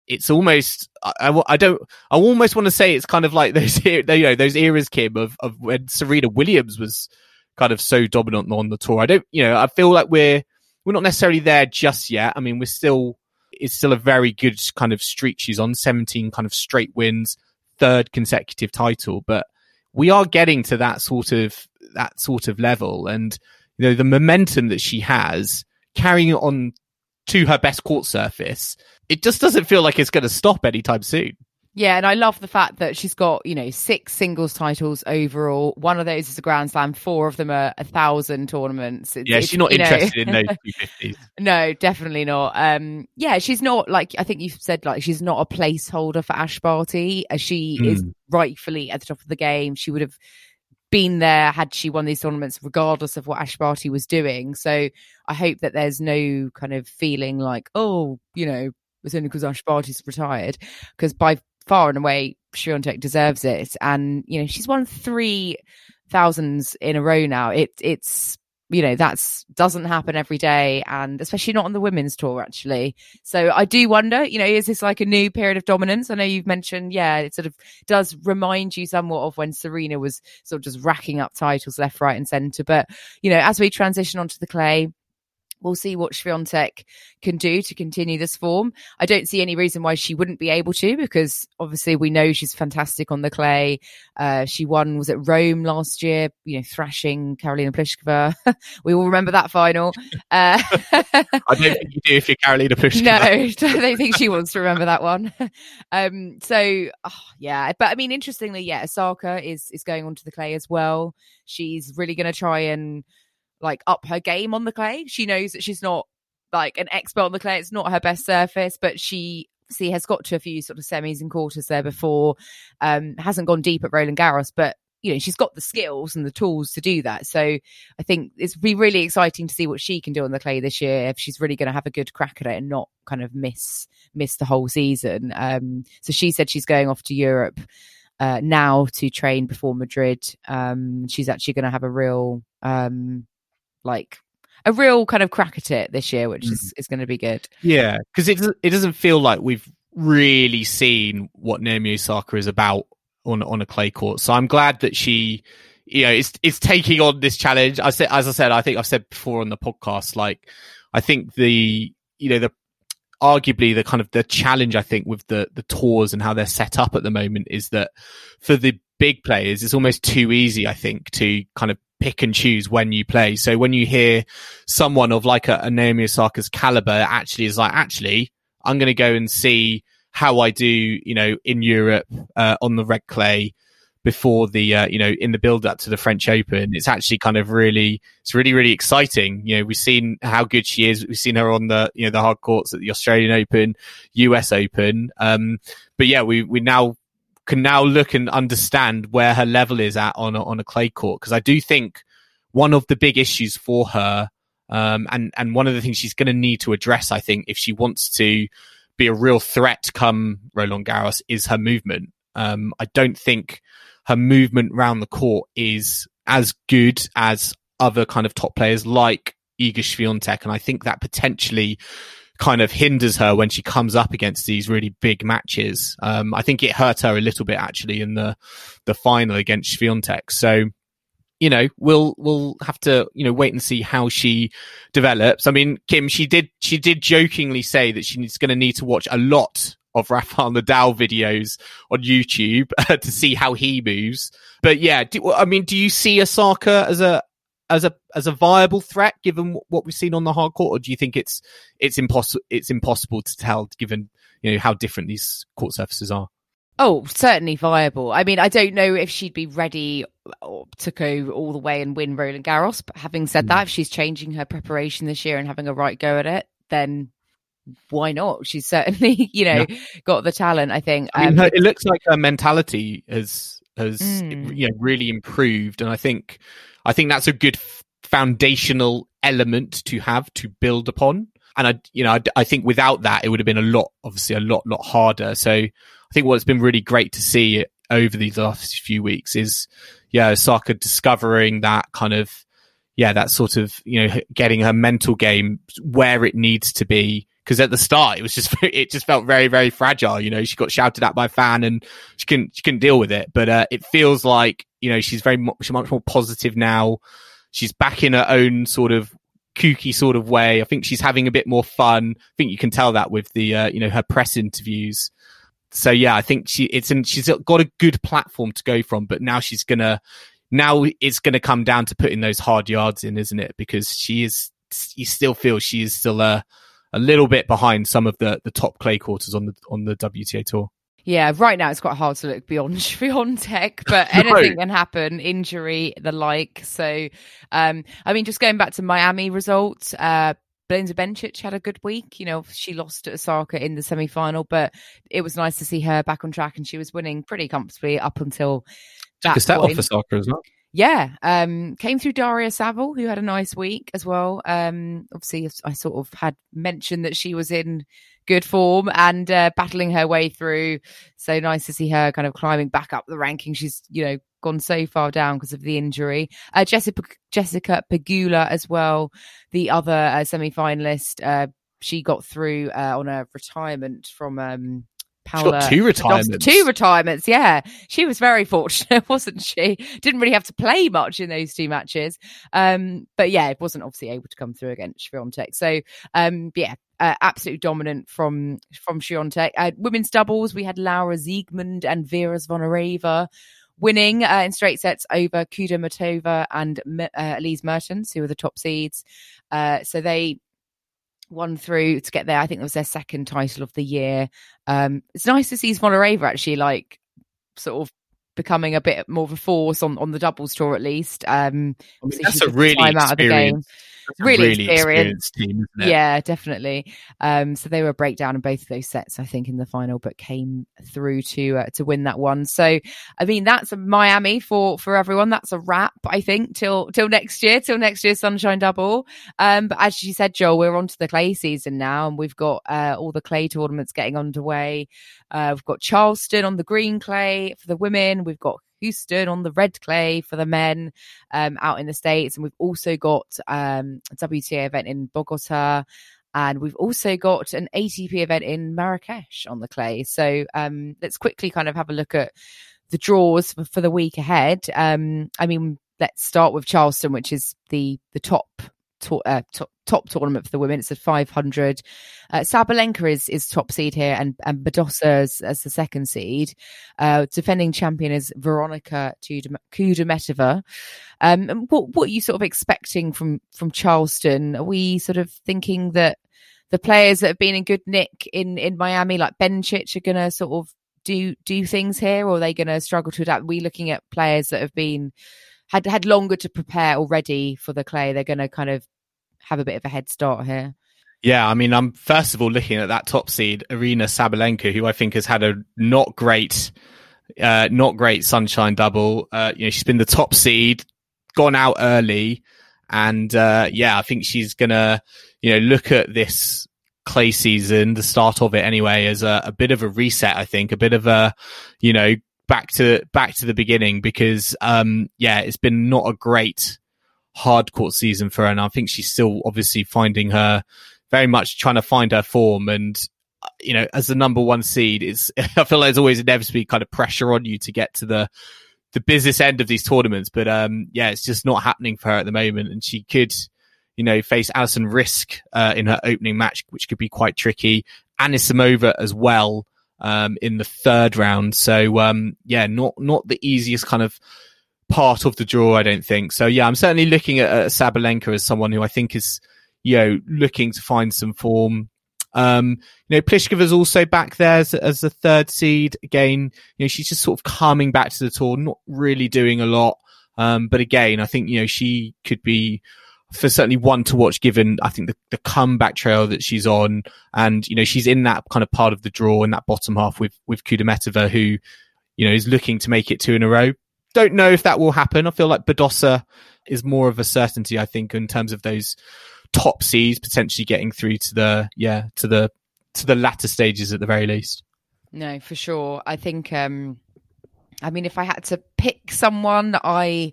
It's almost, I, I don't, I almost want to say it's kind of like those, you know, those eras, Kim, of, of when Serena Williams was kind of so dominant on the tour. I don't, you know, I feel like we're, we're not necessarily there just yet. I mean, we're still, it's still a very good kind of streak she's on, seventeen kind of straight wins, third consecutive title, but we are getting to that sort of, that sort of level. And, you know, the momentum that she has carrying it on to her best court surface, it just doesn't feel like it's going to stop anytime soon. Yeah, and I love the fact that she's got, you know, six singles titles overall. One of those is a Grand Slam. Four of them are a thousand tournaments. It's, yeah, she's not interested, know, in those two fifties. No, definitely not. Um, yeah, she's not, like, I think you've said, like, she's not a placeholder for Ash Barty. She mm. is rightfully at the top of the game. She would have been there had she won these tournaments, regardless of what Ash Barty was doing. So I hope that there's no kind of feeling like, oh, you know, it's only because Ash Barty's retired, because by far and away, Swiatek deserves it. And, you know, she's won three thousands in a row now. It, it's, you know, that's doesn't happen every day, and especially not on the women's tour, actually. So I do wonder, you know, is this like a new period of dominance? I know you've mentioned, yeah, it sort of does remind you somewhat of when Serena was sort of just racking up titles left, right and centre. But, you know, as we transition onto the clay, we'll see what Swiatek can do to continue this form. I don't see any reason why she wouldn't be able to, because obviously we know she's fantastic on the clay. Uh, she won, was at Rome last year, you know, thrashing Karolina Pliskova. We all remember that final. Uh, I don't think you do if you're Karolina Pliskova. No, I don't think she wants to remember that one. Um, so, oh, yeah. But I mean, interestingly, yeah, Osaka is, is going on to the clay as well. She's really going to try and, like, up her game on the clay. She knows that she's not like an expert on the clay. It's not her best surface, but she see has got to a few sort of semis and quarters there before. Um, hasn't gone deep at Roland Garros, but, you know, she's got the skills and the tools to do that. So I think it's be really exciting to see what she can do on the clay this year, if she's really going to have a good crack at it and not kind of miss miss the whole season. Um, so she said she's going off to Europe uh, now to train before Madrid. Um, she's actually going to have a real um, like a real kind of crack at it this year, which mm. is, is going to be good. Yeah, because it, it doesn't feel like we've really seen what Naomi Osaka is about on on a clay court. So I'm glad that she, you know, is, is taking on this challenge. I said, as I said, I think I've said before on the podcast, like, I think the, you know, the arguably the kind of the challenge, I think, with the the tours and how they're set up at the moment is that for the big players, it's almost too easy, I think, to kind of pick and choose when you play. So when you hear someone of like a, a Naomi Osaka's caliber actually is like, actually, I'm going to go and see how I do, you know, in Europe uh, on the red clay before the, uh, you know, in the build up to the French Open. It's actually kind of really, it's really, really exciting. You know, we've seen how good she is. We've seen her on the, you know, the hard courts at the Australian Open, U S Open. Um, but yeah, we, we now, can now look and understand where her level is at on a, on a clay court. Because I do think one of the big issues for her, um, and, and one of the things she's going to need to address, I think, if she wants to be a real threat come Roland Garros, is her movement. Um, I don't think her movement round the court is as good as other kind of top players like Iga Swiatek. And I think that potentially kind of hinders her when she comes up against these really big matches. Um, I think it hurt her a little bit actually in the the final against Swiatek. So, you know, we'll we'll have to, you know, wait and see how she develops. I mean, Kim, she did she did jokingly say that she's going to need to watch a lot of Rafael Nadal videos on YouTube uh, to see how he moves. But yeah, do, I mean, do you see Osaka as a as a as a viable threat given what we've seen on the hard court, or do you think it's it's impossible it's impossible to tell given, you know, how different these court surfaces are? Oh, certainly viable. I mean, I don't know if she'd be ready to go all the way and win Roland Garros, but having said mm. that, if she's changing her preparation this year and having a right go at it, then why not? She's certainly, you know, yeah. got the talent, I think. I mean, um, her, it looks like her mentality has has mm. you know, really improved, and I think I think that's a good foundational element to have to build upon. And I, you know, I, I think without that, it would have been a lot, obviously, a lot, lot harder. So I think what's been really great to see over these last few weeks is, yeah, Osaka discovering that kind of, yeah, that sort of, you know, getting her mental game where it needs to be. Because at the start, it was just, it just felt very, very fragile. You know, she got shouted at by a fan and she couldn't, she couldn't deal with it. But uh, it feels like, you know, she's very, she's much more positive now. She's back in her own sort of kooky sort of way. I think she's having a bit more fun. I think you can tell that with the uh, you know, her press interviews. So yeah, I think she it's in, she's got a good platform to go from, but now she's gonna now it's gonna come down to putting those hard yards in, isn't it? Because she is you still feel she is still a a little bit behind some of the the top clay quarters on the on the W T A tour. Yeah, right now it's quite hard to look beyond Swiatek, but anything no. can happen, injury, the like. So, um, I mean, just going back to Miami results, uh, Belinda Bencic had a good week. You know, she lost to Osaka in the semi-final, but it was nice to see her back on track, and she was winning pretty comfortably up until that Took a step point. Off Osaka as well. Yeah, um, came through Daria Saville, who had a nice week as well. Um, obviously, I sort of had mentioned that she was in good form and uh, battling her way through. So nice to see her kind of climbing back up the ranking. She's, you know, gone so far down because of the injury. Uh, Jessica Jessica Pegula as well, the other uh, semi-finalist. Uh, she got through uh, on a retirement from... Um, Paola, she got two retirements. Two retirements, yeah. She was very fortunate, wasn't she? Didn't really have to play much in those two matches. Um, but yeah, it wasn't obviously able to come through against Swiatek. So um, yeah, uh, absolutely dominant from from Swiatek. Uh, women's doubles, we had Laura Siegmund and Vera Zvonareva winning uh, in straight sets over Kudermetova and uh, Elise Mertens, who were the top seeds. Uh, so they... One through to get there. I think that was their second title of the year. Um, it's nice to see Zvonareva actually like sort of becoming a bit more of a force on, on the doubles tour at least. Um, I mean, that's a really experienced, really, really experienced team, isn't it? Yeah, definitely. Um, so they were a breakdown in both of those sets, I think, in the final, but came through to uh, to win that one. So I mean, that's a Miami for for everyone. That's a wrap, I think, till till next year, till next year's Sunshine Double. Um, but as you said, Joel, we're on to the clay season now, and we've got uh, all the clay tournaments getting underway. Uh, we've got Charleston on the green clay for the women. We've got Houston on the red clay for the men um, out in the States. And we've also got um, a W T A event in Bogota. And we've also got an A T P event in Marrakesh on the clay. So um, let's quickly kind of have a look at the draws for, for the week ahead. Um, I mean, let's start with Charleston, which is the the top to- uh, top. top tournament for the women. It's at five hundred. Uh, Sabalenka is is top seed here, and, and Badosa is, as the second seed. Uh, defending champion is Veronika Kudermetova. Um, and what, what are you sort of expecting from, from Charleston? Are we sort of thinking that the players that have been in good nick in, in Miami, like Bencic, are going to sort of do do things here, or are they going to struggle to adapt? Are we looking at players that have been had, had longer to prepare already for the clay? They're going to kind of have a bit of a head start here. Yeah, I mean, I'm first of all looking at that top seed, Aryna Sabalenka, who I think has had a not great, uh, not great Sunshine Double. Uh, you know, she's been the top seed, gone out early, and uh, yeah, I think she's gonna, you know, look at this clay season, the start of it anyway, as a, a bit of a reset. I think a bit of a, you know, back to back to the beginning because, um, yeah, it's been not a great hard court season for her, and I think she's still obviously finding her, very much trying to find her form. And you know, as the number one seed, it's I feel like there's always inevitably kind of pressure on you to get to the the business end of these tournaments, but um yeah, it's just not happening for her at the moment, and she could, you know, face Alison Risk uh, in her opening match, which could be quite tricky. Anisimova as well, um, in the third round. So, um, yeah, not not the easiest kind of part of the draw, I don't think. So, yeah, I'm certainly looking at, at Sabalenka as someone who I think is, you know, looking to find some form. Um, you know, Pliskova's also back there as, as the third seed. Again, you know, she's just sort of coming back to the tour, not really doing a lot. Um, but again, I think, you know, she could be for certainly one to watch given, I think, the, the comeback trail that she's on. And, you know, she's in that kind of part of the draw in that bottom half with, with Kudermetova, who, you know, is looking to make it two in a row. Don't know if that will happen. I feel like Badosa is more of a certainty, I think, in terms of those top seeds potentially getting through to the, yeah, to the, to the latter stages at the very least. No, for sure. I think, um, I mean, if I had to pick someone, I,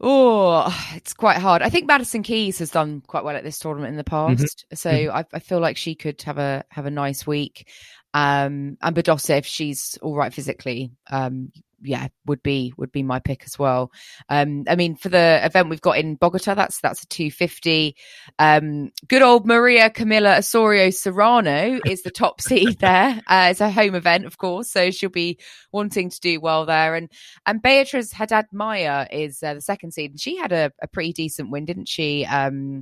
oh, it's quite hard. I think Madison Keys has done quite well at this tournament in the past. Mm-hmm. So mm-hmm. I, I feel like she could have a, have a nice week. Um, and Badosa, if she's all right physically, um, yeah, would be, would be my pick as well. Um, I mean, for the event we've got in Bogota, that's, that's a two fifty. Um, good old Maria Camila Osorio Serrano is the top seed there. Uh, it's a home event, of course. So she'll be wanting to do well there. And, and Beatriz Haddad Maya is uh, the second seed. And she had a, a pretty decent win, didn't she? Um,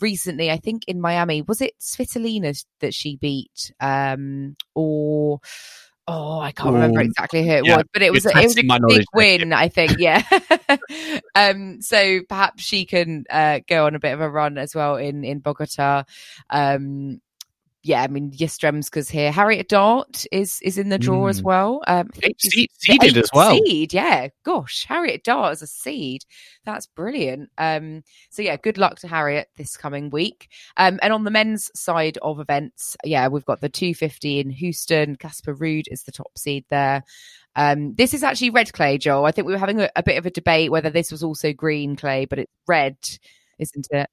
recently, I think in Miami, was it Svitolina that she beat? Um, or, Oh, I can't Ooh. remember exactly who it yeah. was, but it was a, it was a big win, I think. Yeah. um, so perhaps she can uh, go on a bit of a run as well in in Bogota. Um, yeah, I mean Yastremska's here. Harriet Dart is is in the draw mm. as well. Um, I think she's seeded as well. Seed, yeah. Gosh, Harriet Dart as a seed. That's brilliant. Um, so yeah, good luck to Harriet this coming week. Um, and on the men's side of events, yeah, we've got the two fifty in Houston. Casper Ruud is the top seed there. Um, this is actually red clay, Joel. I think we were having a, a bit of a debate whether this was also green clay, but it's red, isn't it?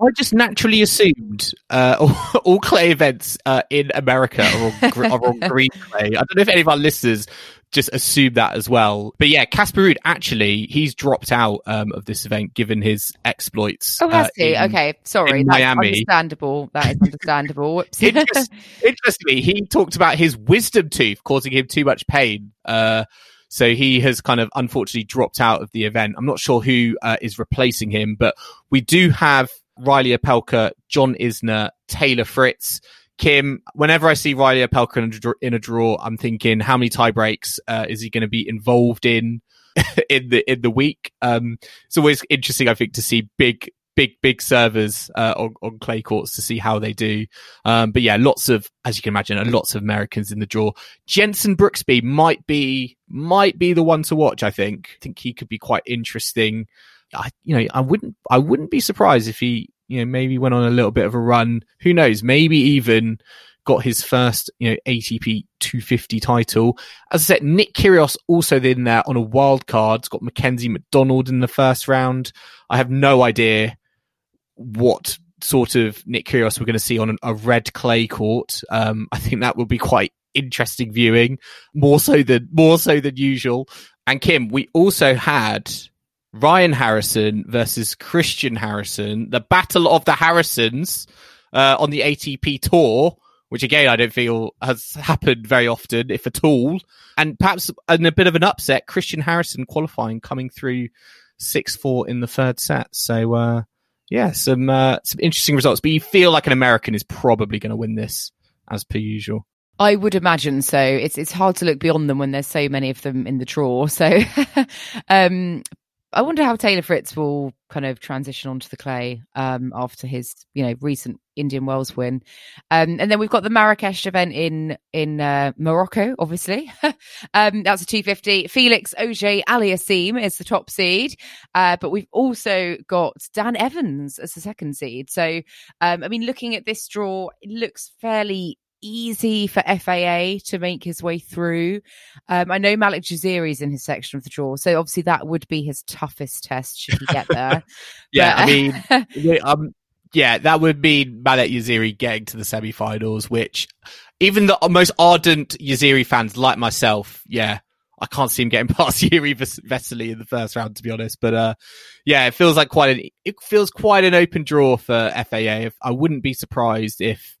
I just naturally assumed uh, all, all clay events uh, in America are on, gr- are on green clay. I don't know if any of our listeners just assume that as well. But yeah, Casper Ruud, actually, he's dropped out um, of this event given his exploits. Oh, has uh, he? In, okay, sorry. That's Miami. Understandable. That is understandable. Interest- interestingly, he talked about his wisdom tooth causing him too much pain. Uh, So he has kind of unfortunately dropped out of the event. I'm not sure who uh, is replacing him, but we do have Riley Opelka, John Isner, Taylor Fritz, Kim. Whenever I see Riley Opelka in a, dr- in a draw, I'm thinking, how many tie breaks uh, is he going to be involved in in the in the week? Um, it's always interesting, I think, to see big, big, big servers uh, on, on clay courts to see how they do. Um, but yeah, lots of, as you can imagine, lots of Americans in the draw. Jensen Brooksby might be might be the one to watch. I think I think he could be quite interesting. I, you know, I wouldn't I wouldn't be surprised if he, you know, maybe went on a little bit of a run. Who knows? Maybe even got his first, you know, A T P two fifty title. As I said, Nick Kyrgios also in there on a wild card. It's got Mackenzie McDonald in the first round. I have no idea what sort of Nick Kyrgios we're going to see on an, a red clay court. Um, I think that will be quite interesting viewing, more so than more so than usual. And Kim, we also had Ryan Harrison versus Christian Harrison, the battle of the Harrisons uh, on the A T P tour, which again, I don't feel has happened very often, if at all. And perhaps in a bit of an upset, Christian Harrison qualifying, coming through six four in the third set. So, uh, yeah, some uh, some interesting results. But you feel like an American is probably going to win this, as per usual. I would imagine so. It's it's hard to look beyond them when there's so many of them in the draw. So, um, I wonder how Taylor Fritz will kind of transition onto the clay um, after his, you know, recent Indian Wells win. Um, and then we've got the Marrakesh event in in uh, Morocco, obviously. um, that's a two fifty. Felix Auger-Aliassime is the top seed. Uh, but we've also got Dan Evans as the second seed. So, um, I mean, looking at this draw, it looks fairly easy for F A A to make his way through. Um, I know Malik Jaziri is in his section of the draw, so obviously that would be his toughest test should he get there. yeah, but, I mean, um, yeah, that would mean Malik Jaziri getting to the semi-finals, which even the most ardent Jaziri fans like myself, yeah, I can't see him getting past Yuri Vesely in the first round, to be honest. But uh, yeah, it feels like quite an it feels quite an open draw for F A A. I wouldn't be surprised if.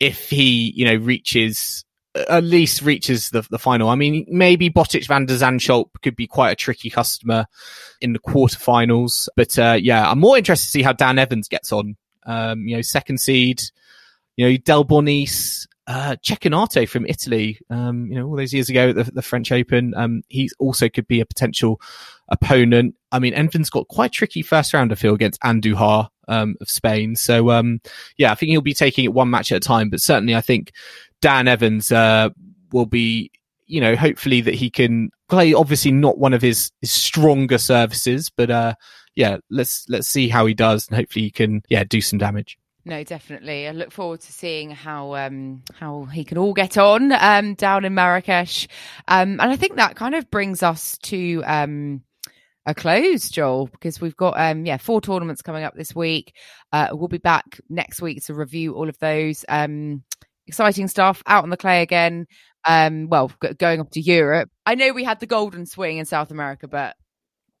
If he, you know, reaches at least reaches the, the final. I mean, maybe Botic van der Zandschulp could be quite a tricky customer in the quarterfinals. But uh, yeah, I'm more interested to see how Dan Evans gets on. Um, you know, second seed, you know, Del Bornis, uh, Cecchinato from Italy, um, you know, all those years ago at the, the French Open. Um, he also could be a potential opponent. I mean, Evans got quite a tricky first round, I feel, against Andujar um, of Spain. So um, yeah, I think he'll be taking it one match at a time. But certainly, I think Dan Evans uh, will be, you know, hopefully that he can play, obviously not one of his, his stronger services, but uh, yeah, let's let's see how he does, and hopefully he can, yeah, do some damage. No, definitely. I look forward to seeing how um, how he can all get on um, down in Marrakesh. Um, and I think that kind of brings us to um, a close, Joel, because we've got um, yeah four tournaments coming up this week. Uh, we'll be back next week to review all of those. Um, Exciting stuff out on the clay again. Um, well, g- going up to Europe. I know we had the golden swing in South America, but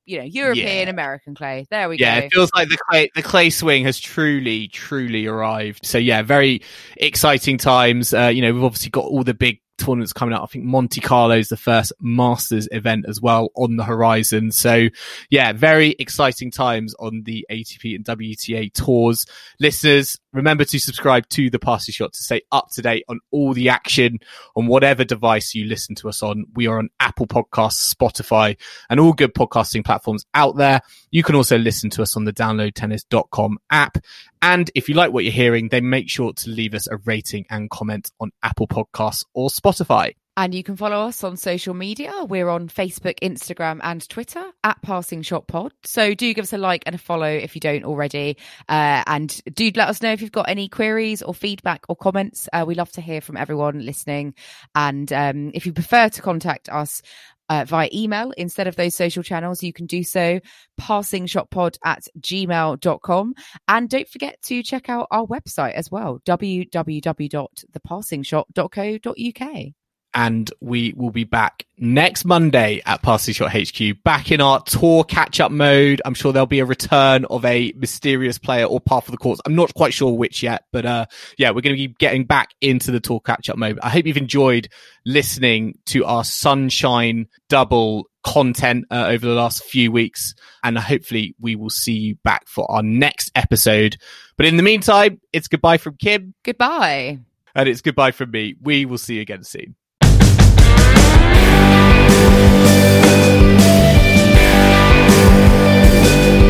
you know, European, yeah. American clay. There we yeah, go. Yeah, it feels like the clay, the clay swing has truly, truly arrived. So yeah, very exciting times. Uh, you know, we've obviously got all the big tournaments coming up. I think Monte Carlo is the first Masters event as well on the horizon. So yeah, very exciting times on the A T P and W T A tours. Listeners, remember to subscribe to the Passing Shot to stay up to date on all the action on whatever device you listen to us on. We are on Apple Podcasts, Spotify, and all good podcasting platforms out there. You can also listen to us on the download tennis dot com app. And if you like what you're hearing, then make sure to leave us a rating and comment on Apple Podcasts or Spotify. And you can follow us on social media. We're on Facebook, Instagram and Twitter at Passing Shot Pod. So do give us a like and a follow if you don't already. Uh, and do let us know if you've got any queries or feedback or comments. Uh, we love to hear from everyone listening. And um, if you prefer to contact us Uh, via email instead of those social channels, you can do so, passing shot pod at gmail dot com. And don't forget to check out our website as well, w w w dot the passing shot dot co dot u k. And we will be back next Monday at Passing Shot H Q, back in our tour catch-up mode. I'm sure there'll be a return of a mysterious player or path of the course. I'm not quite sure which yet, but uh, yeah, we're going to be getting back into the tour catch-up mode. I hope you've enjoyed listening to our Sunshine Double content uh, over the last few weeks, and hopefully we will see you back for our next episode. But in the meantime, it's goodbye from Kim. Goodbye. And it's goodbye from me. We will see you again soon. We'll be right back.